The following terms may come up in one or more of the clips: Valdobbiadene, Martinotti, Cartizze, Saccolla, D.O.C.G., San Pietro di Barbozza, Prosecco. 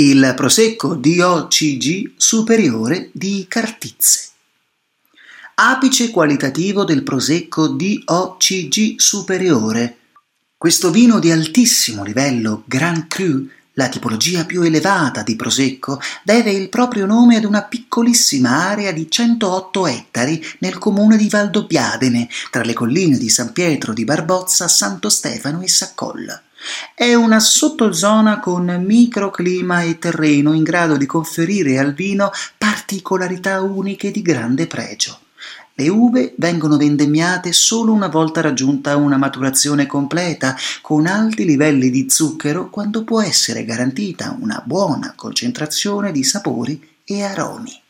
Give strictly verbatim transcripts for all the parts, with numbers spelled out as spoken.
il Prosecco D O C G superiore di Cartizze. Apice qualitativo del Prosecco D O C G superiore. Questo vino di altissimo livello Grand Cru, la tipologia più elevata di Prosecco, deve il proprio nome ad una piccolissima area di centootto ettari nel comune di Valdobbiadene, tra le colline di San Pietro di Barbozza, Santo Stefano e Saccolla. È una sottozona con microclima e terreno in grado di conferire al vino particolarità uniche di grande pregio. Le uve vengono vendemmiate solo una volta raggiunta una maturazione completa, con alti livelli di zucchero, quando può essere garantita una buona concentrazione di sapori e aromi.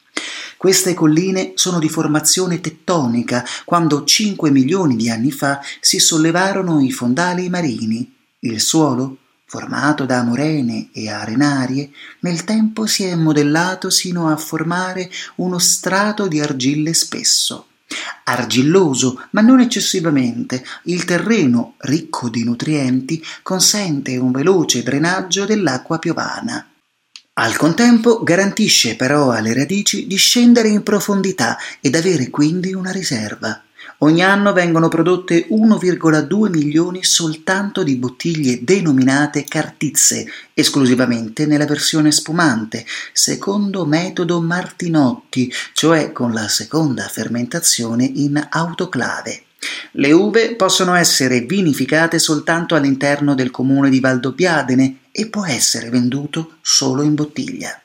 Queste colline sono di formazione tettonica, quando cinque milioni di anni fa si sollevarono i fondali marini. Il suolo, formato da morene e arenarie, nel tempo si è modellato sino a formare uno strato di argille spesso. Argilloso, ma non eccessivamente, il terreno, ricco di nutrienti, consente un veloce drenaggio dell'acqua piovana. Al contempo garantisce però alle radici di scendere in profondità ed avere quindi una riserva. Ogni anno vengono prodotte uno virgola due milioni soltanto di bottiglie denominate cartizze, esclusivamente nella versione spumante, secondo metodo Martinotti, cioè con la seconda fermentazione in autoclave. Le uve possono essere vinificate soltanto all'interno del comune di Valdobbiadene e può essere venduto solo in bottiglia.